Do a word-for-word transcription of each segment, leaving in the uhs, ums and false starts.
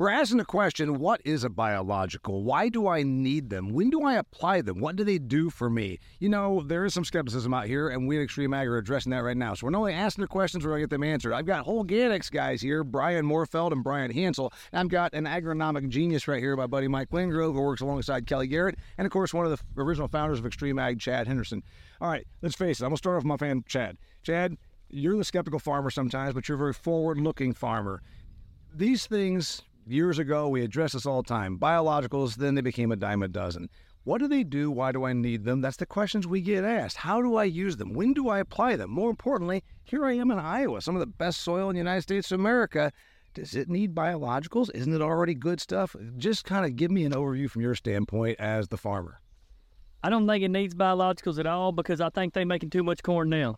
We're asking the question, what is a biological? Why do I need them? When do I apply them? What do they do for me? You know, there is some skepticism out here, and we at Extreme Ag are addressing that right now. So we're not only asking the questions, we're going to get them answered. I've got Holganix guys here, Brian Moorfeld and Brian Hansel. And I've got an agronomic genius right here, my buddy Mike Wingrove, who works alongside Kelly Garrett, and of course, one of the original founders of Extreme Ag, Chad Henderson. All right, let's face it. I'm going to start off with my fan, Chad. Chad, you're the skeptical farmer sometimes, but you're a very forward-looking farmer. These things, years ago, we addressed this all the time. Biologicals, then they became a dime a dozen. What do they do? Why do I need them? That's the questions we get asked. How do I use them? When do I apply them? More importantly, here I am in Iowa, some of the best soil in the United States of America. Does it need biologicals? Isn't it already good stuff? Just kind of give me an overview from your standpoint as the farmer. I don't think it needs biologicals at all because I think they're making too much corn now.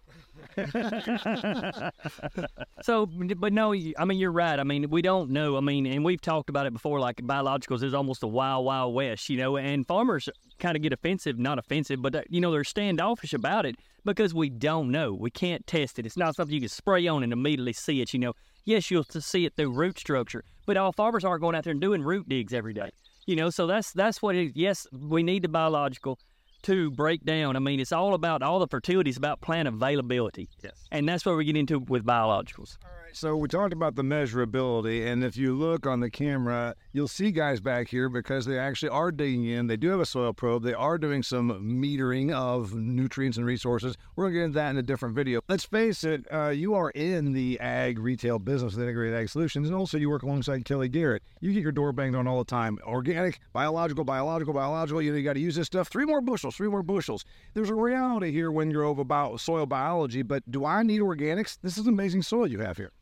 so, but no, I mean, you're right. I mean, we don't know. I mean, and we've talked about it before, like biologicals is almost a wild, wild west, you know, and farmers kind of get offensive, not offensive, but, you know, they're standoffish about it because we don't know. We can't test it. It's not something you can spray on and immediately see it, you know. Yes, you'll see it through root structure, but all farmers aren't going out there and doing root digs every day, you know, so that's, that's what it is. Yes, we need the biological to break down. I mean, it's all about, all the fertility is about plant availability. Yes. And that's what we get into with biologicals. All right, so we talked about the measurability, and if you look on the camera, you'll see guys back here because they actually are digging in. They do have a soil probe. They are doing some metering of nutrients and resources. We're going to get into that in a different video. Let's face it, uh, you are in the ag retail business with Integrated Ag Solutions, and also you work alongside Kelly Garrett. You get your door banged on all the time. Organic, biological, biological, biological. You know, you got to use this stuff. Three more bushels. Three more bushels. There's a reality here when you're over about soil biology, but do I need organics? This is amazing soil you have here.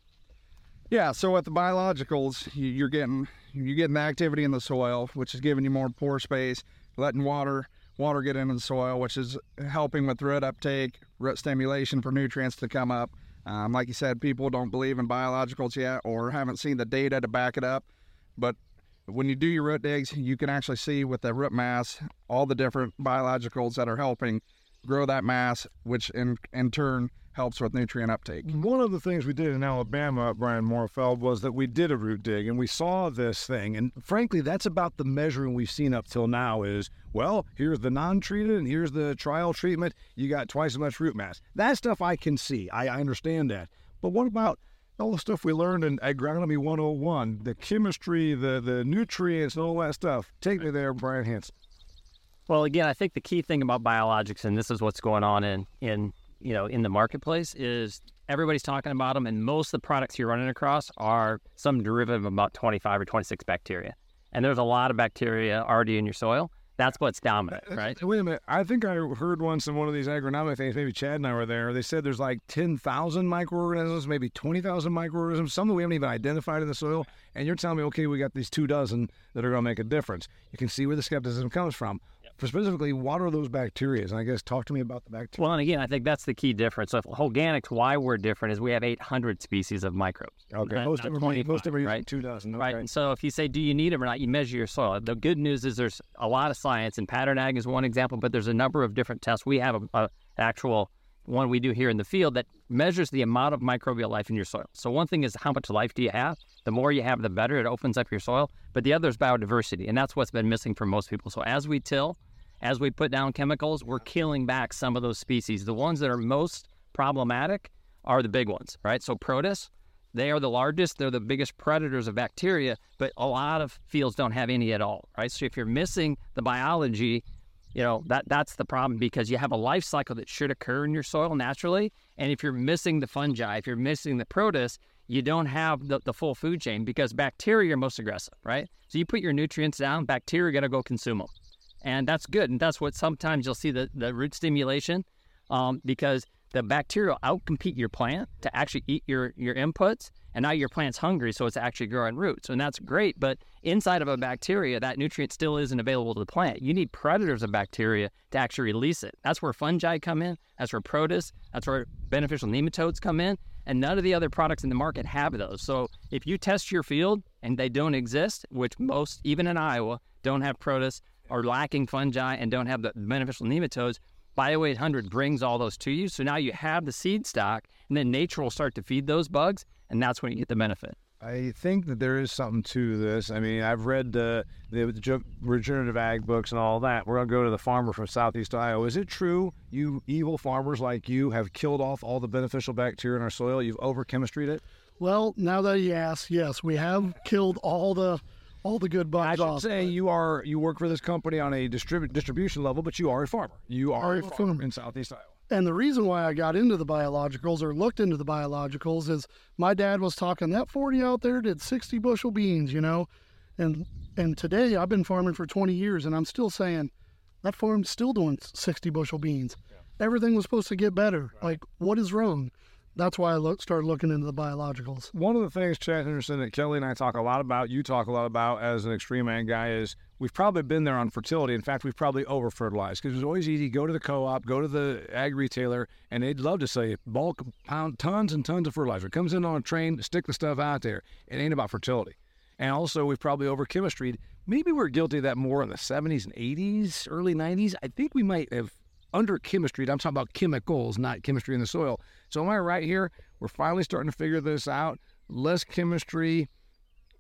Yeah, so at the biologicals, you're getting you're getting the activity in the soil, which is giving you more pore space, letting water water get into the soil, which is helping with root uptake, root stimulation for nutrients to come up. Um, like you said, people don't believe in biologicals yet or haven't seen the data to back it up, but when you do your root digs, you can actually see with the root mass all the different biologicals that are helping grow that mass, which in in turn helps with nutrient uptake. One of the things we did in Alabama, Brian Moorfeld, was that we did a root dig and we saw this thing. And frankly, that's about the measuring we've seen up till now is, well, here's the non-treated and here's the trial treatment. You got twice as much root mass. That stuff I can see. I, I understand that. But what about all the stuff we learned in Agronomy one oh one, the chemistry, the, the nutrients, and all that stuff? Take me there, Brian Hansen. Well, again, I think the key thing about biologics, and this is what's going on in, in you know in the marketplace, is everybody's talking about them, and most of the products you're running across are some derivative of about twenty-five or twenty-six bacteria. And there's a lot of bacteria already in your soil. That's what's dominant, right? Wait a minute. I think I heard once in one of these agronomic things, maybe Chad and I were there, they said there's like ten thousand microorganisms, maybe twenty thousand microorganisms, some that we haven't even identified in the soil, and you're telling me, okay, we got these two dozen that are going to make a difference. You can see where the skepticism comes from. Yep. For specifically, what are those bacteria? And I guess talk to me about the bacteria. Well, and again, I think that's the key difference. So if Holganix, why we're different is we have eight hundred species of microbes. Okay, not, most of them are two dozen. Okay. Right, and so if you say, do you need them or not, you measure your soil. The good news is there's a lot of science. Science and Pattern Ag is one example, but there's a number of different tests. We have an actual one we do here in the field that measures the amount of microbial life in your soil. So one thing is how much life do you have? The more you have, the better. It opens up your soil. But the other is biodiversity, and that's what's been missing for most people. So as we till, as we put down chemicals, we're killing back some of those species. The ones that are most problematic are the big ones, right? So protists, they are the largest, they're the biggest predators of bacteria, but a lot of fields don't have any at all, right? So if you're missing the biology, you know, that that's the problem, because you have a life cycle that should occur in your soil naturally, and if you're missing the fungi, if you're missing the protists, you don't have the, the full food chain because bacteria are most aggressive, right? So you put your nutrients down, bacteria are going to go consume them, and that's good, and that's what sometimes you'll see the, the root stimulation um, because the bacteria outcompete your plant to actually eat your, your inputs, and now your plant's hungry, so it's actually growing roots, and that's great, but inside of a bacteria, that nutrient still isn't available to the plant. You need predators of bacteria to actually release it. That's where fungi come in, that's where protists, that's where beneficial nematodes come in, and none of the other products in the market have those. So if you test your field and they don't exist, which most, even in Iowa, don't have protists, are lacking fungi, and don't have the beneficial nematodes, Bio eight hundred brings all those to you, so now you have the seed stock, and then nature will start to feed those bugs, and that's when you get the benefit. I think that there is something to this. I mean, I've read the, the regenerative ag books and all that. We're going to go to the farmer from southeast Iowa. Is it true you evil farmers like you have killed off all the beneficial bacteria in our soil? You've over-chemistried it? Well, now that you ask, yes, we have killed all the all the good bugs off. I should say you, are, you work for this company on a distribu- distribution level, but you are a farmer. You are, are a farmer, farmer in southeast Iowa. And the reason why I got into the biologicals or looked into the biologicals is my dad was talking that forty out there did sixty bushel beans, you know, and and today I've been farming for twenty years and I'm still saying that farm's still doing sixty bushel beans. Yeah. Everything was supposed to get better. Right. Like, what is wrong? That's why I look, started looking into the biologicals. One of the things, Chad Henderson, that Kelly and I talk a lot about, you talk a lot about as an Extreme Ag guy, is we've probably been there on fertility. In fact, we've probably over-fertilized because it was always easy to go to the co-op, go to the ag retailer, and they'd love to sell you bulk pound tons and tons of fertilizer. It comes in on a train, stick the stuff out there. It ain't about fertility. And also, we've probably over-chemistried. Maybe we're guilty of that more in the seventies and eighties, early nineties. I think we might have under chemistry. I'm talking about chemicals, not chemistry in the soil. So am I right here? We're finally starting to figure this out. Less chemistry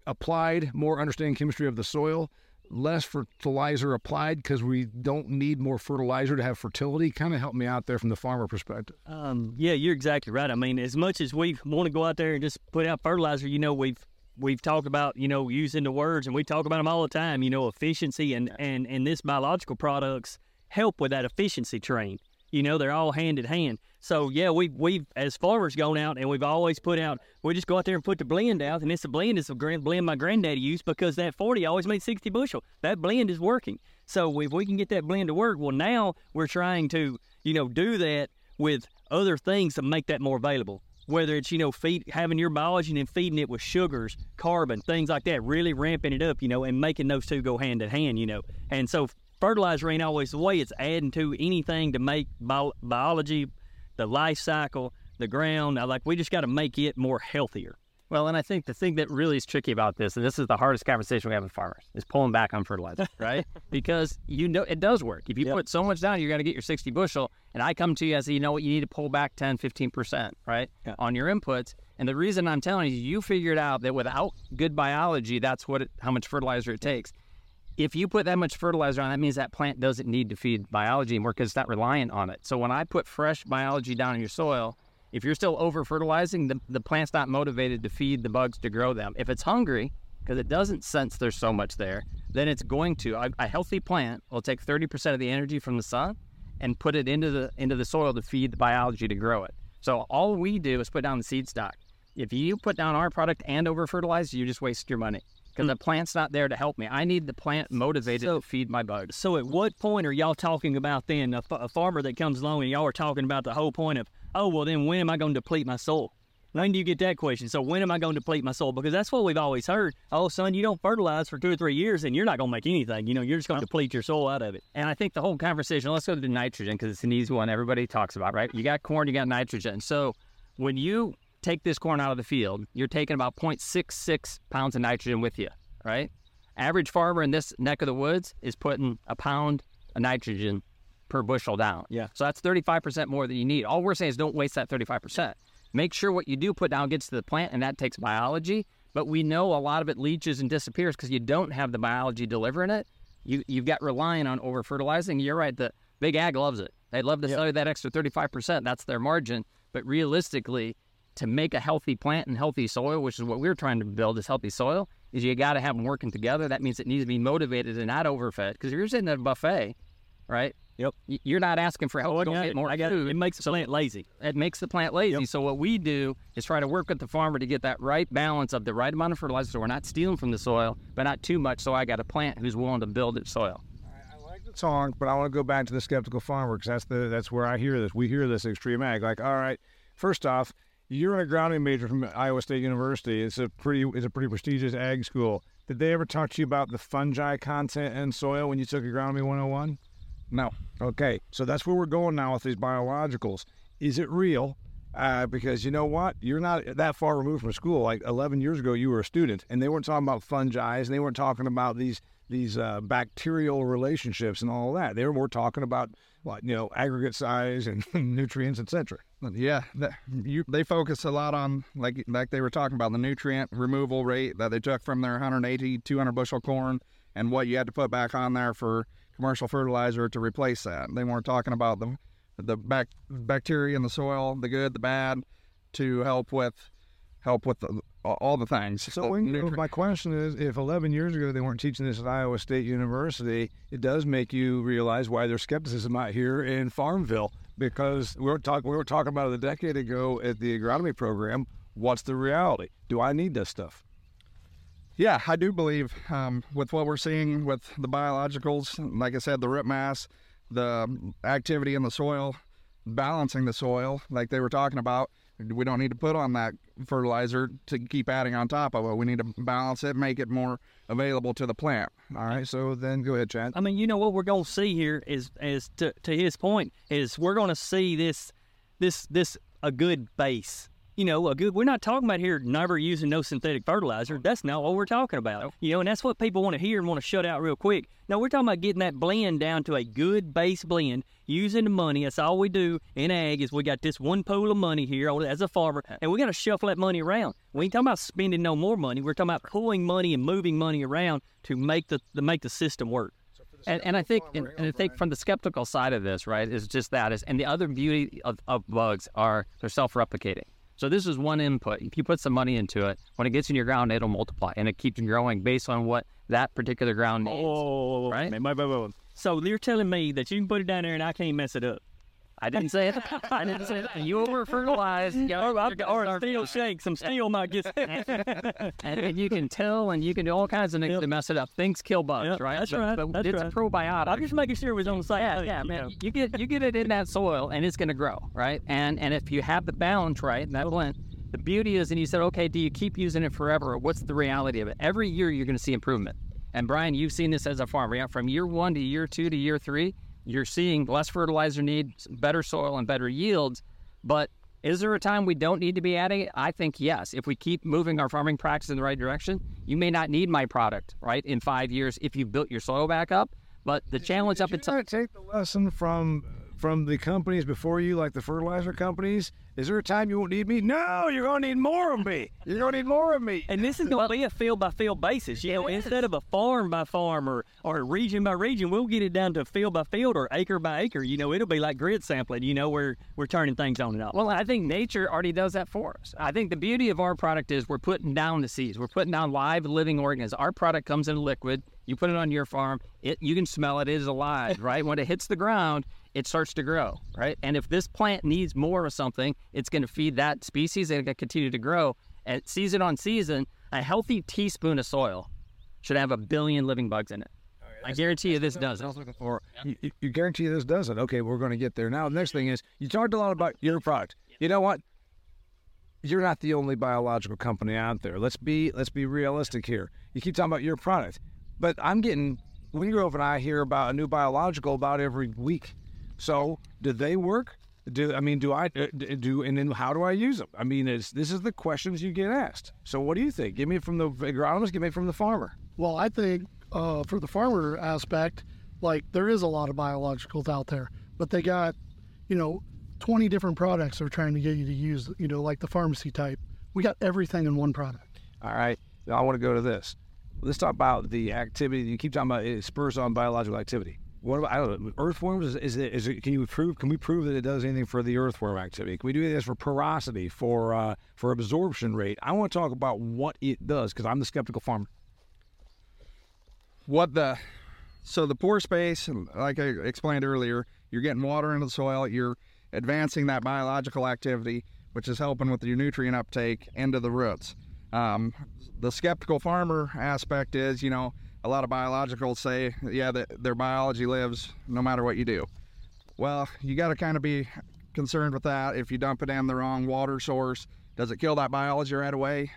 applied, more understanding chemistry of the soil, less fertilizer applied because we don't need more fertilizer to have fertility. Kind of help me out there from the farmer perspective. Um, yeah, you're exactly right. I mean, as much as we want to go out there and just put out fertilizer, you know, we've we've talked about, you know, using the words, and we talk about them all the time, you know, efficiency and, and, and this biological products help with that efficiency train. You know, they're all hand in hand. So yeah, we, we've, as farmers, gone out and we've always put out, we just go out there and put the blend out, and it's the blend is the blend my granddaddy used because that forty always made sixty bushel. That blend is working. So if we can get that blend to work, well, now we're trying to, you know, do that with other things to make that more available. Whether it's, you know, feed, having your biology and then feeding it with sugars, carbon, things like that, really ramping it up, you know, and making those two go hand in hand, you know. And so fertilizer ain't always the way. It's adding to anything to make bio- biology, the life cycle, the ground. I like, we just got to make it more healthier. Well, and I think the thing that really is tricky about this, and this is the hardest conversation we have with farmers, is pulling back on fertilizer, right? Because you know it does work. If you yep. put so much down, you're going to get your sixty bushel. And I come to you and say, you know what, you need to pull back ten, fifteen percent, right, yeah. on your inputs. And the reason I'm telling you, you figured out that without good biology, that's what it, how much fertilizer it takes. If you put that much fertilizer on, that means that plant doesn't need to feed biology anymore because it's not reliant on it. So when I put fresh biology down in your soil, if you're still over-fertilizing, the, the plant's not motivated to feed the bugs to grow them. If it's hungry, because it doesn't sense there's so much there, then it's going to. A, a healthy plant will take thirty percent of the energy from the sun and put it into the into the soil to feed the biology to grow it. So all we do is put down the seed stock. If you put down our product and over-fertilize, you just waste your money. Because the plant's not there to help me. I need the plant motivated so, to feed my bugs. So at what point are y'all talking about then a, f- a farmer that comes along and y'all are talking about the whole point of, oh, well, then when am I going to deplete my soil? When do you get that question? So when am I going to deplete my soil? Because that's what we've always heard. Oh, son, you don't fertilize for two or three years and you're not going to make anything. You know, you're just going to deplete your soil out of it. And I think the whole conversation, let's go to nitrogen because it's an easy one everybody talks about, right? You got corn, you got nitrogen. So when you take this corn out of the field, you're taking about zero point six six pounds of nitrogen with you, right? Average farmer in this neck of the woods is putting a pound of nitrogen per bushel down. Yeah. So that's thirty-five percent more than you need. All we're saying is don't waste that thirty-five percent. Make sure what you do put down gets to the plant, and that takes biology. But we know a lot of it leaches and disappears because you don't have the biology delivering it. You, you've got relying on over-fertilizing. You're right, the big ag loves it. They'd love to yeah. sell you that extra thirty-five percent. That's their margin. But realistically, to make a healthy plant and healthy soil, which is what we're trying to build is healthy soil, is you got to have them working together. That means it needs to be motivated and not overfed. Because if you're sitting at a buffet, right, Yep. you're not asking for help. Oh, Don't get more food. It. it makes the so plant lazy. It makes the plant lazy. Yep. So what we do is try to work with the farmer to get that right balance of the right amount of fertilizer so we're not stealing from the soil, but not too much so I got a plant who's willing to build its soil. Song, but I want to go back to the skeptical farmer because that's, the, that's where I hear this. We hear this Extreme Ag. Like, all right, first off, you're an agronomy major from Iowa State University. It's a pretty, it's a pretty prestigious ag school. Did they ever talk to you about the fungi content in soil when you took agronomy one oh one? No. Okay, so that's where we're going now with these biologicals. Is it real? Uh, because you know what? You're not that far removed from school. Like eleven years ago, you were a student, and they weren't talking about fungi, and they weren't talking about these these uh, bacterial relationships and all that. They were more talking about, like, you know, aggregate size and nutrients, et cetera. Yeah, that, you, they focus a lot on, like like they were talking about, the nutrient removal rate that they took from their one eighty, two hundred bushel corn and what you had to put back on there for commercial fertilizer to replace that. They weren't talking about the the bac- bacteria in the soil, the good, the bad, to help with help with the, all the things. So when, nutri- my question is, if eleven years ago they weren't teaching this at Iowa State University, it does make you realize why there's skepticism out here in Farmville. Because we were talking, we were talking about it a decade ago at the agronomy program. What's the reality? Do I need this stuff? Yeah, I do believe um, with what we're seeing with the biologicals, like I said, the root mass, the activity in the soil, balancing the soil, like they were talking about. We don't need to put on that fertilizer to keep adding on top of it. We need to balance it, make it more available to the plant. All right, so then go ahead, Chad. I mean, you know what we're going to see here is, is to, to his point, is we're going to see this, this, this a good base. You know, a good. We're not talking about here never using no synthetic fertilizer. That's not what we're talking about. Nope. You know, and that's what people want to hear and want to shut out real quick. No, we're talking about getting that blend down to a good base blend using the money. That's all we do in ag is we got this one pool of money here as a farmer, and we got to shuffle that money around. We ain't talking about spending no more money. We're talking about pulling money and moving money around to make the to make the system work. And, and I think, and, and I think from the skeptical side of this, right, is just that is, and the other beauty of, of bugs are they're self-replicating. So this is one input. If you put some money into it, when it gets in your ground, it'll multiply, and it keeps growing based on what that particular ground needs. Oh, right? Man, my, my, my. So you're telling me that you can put it down there, and I can't mess it up. I didn't say that. I didn't say that. You over-fertilize. You know, or or steel shakes. Some steel might get... and, and you can till, and you can do all kinds of things yep. to mess it up. Things kill bugs, yep, right? That's but, right. But that's it's right. a probiotic. I'm just making sure it was on site. Yeah, yeah, man. Know. You get you get it in that soil, and it's going to grow, right? And and if you have the balance right, and that blend, the beauty is, and you said, okay, do you keep using it forever? Or what's the reality of it? Every year you're going to see improvement. And, Brian, you've seen this as a farmer. Yeah? From year one to year two to year three, you're seeing less fertilizer need, better soil, and better yields. But is there a time we don't need to be adding it? I think yes. If we keep moving our farming practice in the right direction, you may not need my product, right, in five years if you built your soil back up. But the did, challenge did up... Did you not take the lesson from from the companies before you, like the fertilizer companies? Is there a time you won't need me? No, you're going to need more of me. You're going to need more of me. And this is going to be a field-by-field basis. You know, instead of a farm-by-farm or, or region-by-region, we'll get it down to field-by-field or acre-by-acre. You know, it'll be like grid sampling, you know, where we're turning things on and off. Well, I think nature already does that for us. I think the beauty of our product is we're putting down the seeds. We're putting down live, living organisms. Our product comes in liquid. You put it on your farm. It, you can smell it. It is alive, right? When it hits the ground, it starts to grow, right? And if this plant needs more of something, it's going to feed that species and it continue to grow. And season on season, a healthy teaspoon of soil should have a billion living bugs in it. Right, I guarantee you this doesn't. I was looking for. Yeah. You, you guarantee you this doesn't. Okay, we're going to get there. Now, the next thing is, you talked a lot about your product. Yeah. You know what? You're not the only biological company out there. Let's be let's be realistic here. You keep talking about your product. But I'm getting, Wingrove and I hear about a new biological about every week. So, do they work? Do I mean, do I do, and then how do I use them? I mean, it's, this is the questions you get asked. So, what do you think? Give me from the agronomist, give me from the farmer. Well, I think uh, for the farmer aspect, like there is a lot of biologicals out there, but they got, you know, twenty different products they're trying to get you to use, you know, like the pharmacy type. We got everything in one product. All right. Now I want to go to this. Let's talk about the activity. You keep talking about it spurs on biological activity. What about, I don't know, earthworms? Is, is, it, is it, can you prove, can we prove that it does anything for the earthworm activity? Can we do this for porosity, for uh, for absorption rate? I want to talk about what it does because I'm the skeptical farmer. What the, so the pore space, like I explained earlier, you're getting water into the soil, you're advancing that biological activity, which is helping with your nutrient uptake into the roots. Um, the skeptical farmer aspect is, you know, a lot of biologicals say, yeah, that their biology lives no matter what you do. Well, you got to kind of be concerned with that. If you dump it in the wrong water source, does it kill that biology right away?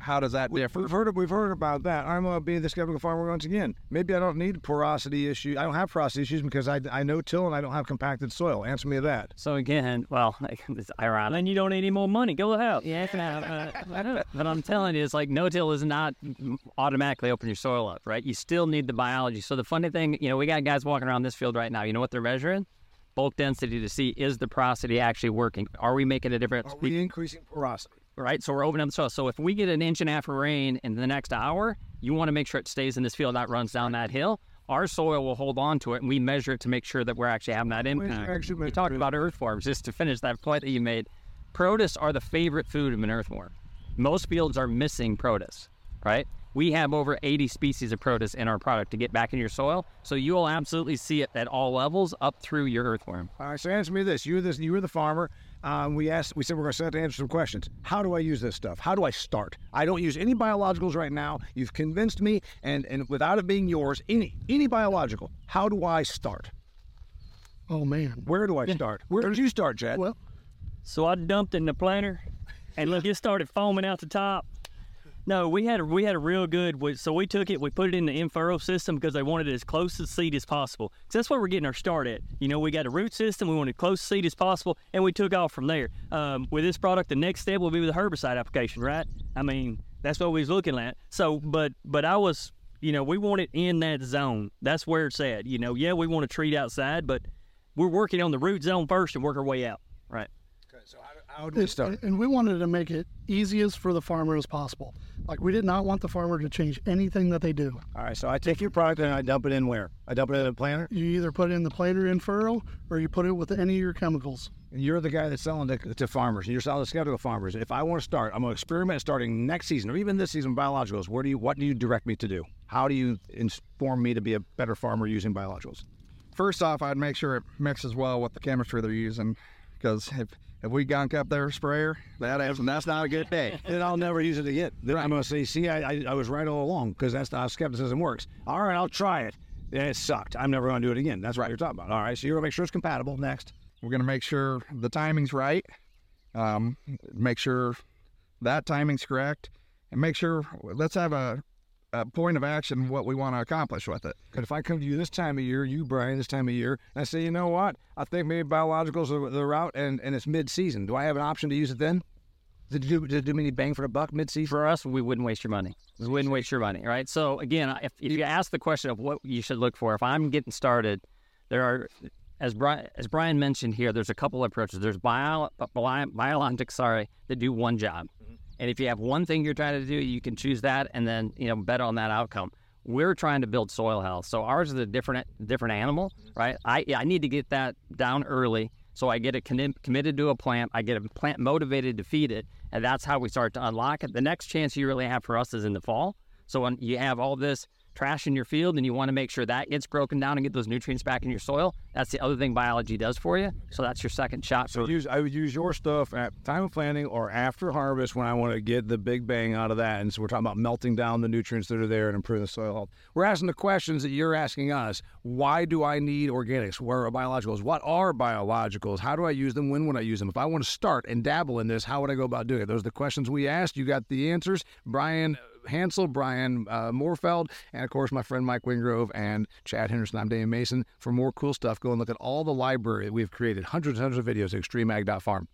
How does that differ? We've heard, we've heard about that. I'm uh, being the skeptical farmer once again. Maybe I don't need porosity issues. I don't have porosity issues because I, I know till and I don't have compacted soil. Answer me that. So again, well, it's ironic. And you don't need any more money. Go help. Yeah, uh, I know. But I'm telling you, it's like no-till is not automatically open your soil up, right? You still need the biology. So the funny thing, you know, we got guys walking around this field right now. You know what they're measuring? bulk density to see, is the porosity actually working? Are we making a difference? Are we increasing porosity? Right, so we're opening up the soil. So if we get an inch and a half of rain in the next hour, you want to make sure it stays in this field, that runs down that hill. Our soil will hold on to it, and we measure it to make sure that we're actually having that impact. We talked about earthworms, just to finish that point that you made. Protists are the favorite food of an earthworm. Most fields are missing protists, right? We have over eighty species of protists in our product to get back in your soil, so you will absolutely see it at all levels up through your earthworm. All right, so answer me this. You're, this, you're the farmer. Um, we asked, we said we're going to set to answer some questions. How do I use this stuff? How do I start? I don't use any biologicals right now. You've convinced me, and, and without it being yours, any any biological, how do I start? Oh, man. Where do I start? Where did you start, Chad? Well, so I dumped in the planter, and look, it started foaming out the top. No, we had a, we had a real good, so we took it, we put it in the in-furrow system because they wanted it as close to the seed as possible. So that's where we're getting our start at. You know, we got a root system, we wanted close to seed as possible, and we took off from there. Um, with this product, the next step will be with the herbicide application, right? I mean, that's what we was looking at. So, but but I was, you know, we want it in that zone. That's where it's at. You know, yeah, we want to treat outside, but we're working on the root zone first and work our way out, right? Okay, so how do, how do we start? And we wanted to make it easiest for the farmer as possible. Like, we did not want the farmer to change anything that they do. All right, so I take your product and I dump it in where? I dump it in a planter? You either put it in the planter in furrow, or you put it with any of your chemicals. And you're the guy that's selling to, to farmers. You're selling to schedule farmers. If I want to start, I'm going to experiment starting next season, or even this season, biologicals. Where do you, what do you direct me to do? How do you inform me to be a better farmer using biologicals? First off, I'd make sure it mixes well with the chemistry they're using, because if... If we gunk up their sprayer, that happens, that's not a good day. Then I'll never use it again. Then I'm going to say, see, I, I, I was right all along, because that's how skepticism works. All right, I'll try it. It sucked. I'm never going to do it again. That's what you're talking about. All right, so you're going to make sure it's compatible. Next. We're going to make sure the timing's right. Um, make sure that timing's correct. And make sure, let's have a, a point of action, what we want to accomplish with it. Because if I come to you this time of year, you, Brian, this time of year, and I say, you know what, I think maybe biologicals are the route, and, and it's mid-season. Do I have an option to use it then? Did you do, do many bang for the buck mid-season? For us, we wouldn't waste your money. We wouldn't waste your money, right? So, again, if, if you ask the question of what you should look for, if I'm getting started, there are, as Brian, as Brian mentioned here, there's a couple of approaches. There's bio, bio, biologics, sorry, that do one job. And if you have one thing you're trying to do, you can choose that and then, you know, bet on that outcome. We're trying to build soil health. So ours is a different different animal, right? I I need to get that down early so I get it con- committed to a plant. I get a plant motivated to feed it, and that's how we start to unlock it. The next chance you really have for us is in the fall. So when you have all this trash in your field and you want to make sure that gets broken down and get those nutrients back in your soil, that's the other thing biology does for you. So that's your second shot. So use, I would use your stuff at time of planting or after harvest when I want to get the big bang out of that. And so we're talking about melting down the nutrients that are there and improving the soil health. We're asking the questions that you're asking us. Why do I need organics? Where are biologicals? What are biologicals? How do I use them? When would I use them? If I want to start and dabble in this, how would I go about doing it? Those are the questions we asked. You got the answers. Brian Hansel, Brian uh, Moorfeld, and of course my friend Mike Wingrove and Chad Henderson. I'm Dave Mason. For more cool stuff, go and look at all the library that we've created. Hundreds and hundreds of videos at extreme ag dot farm.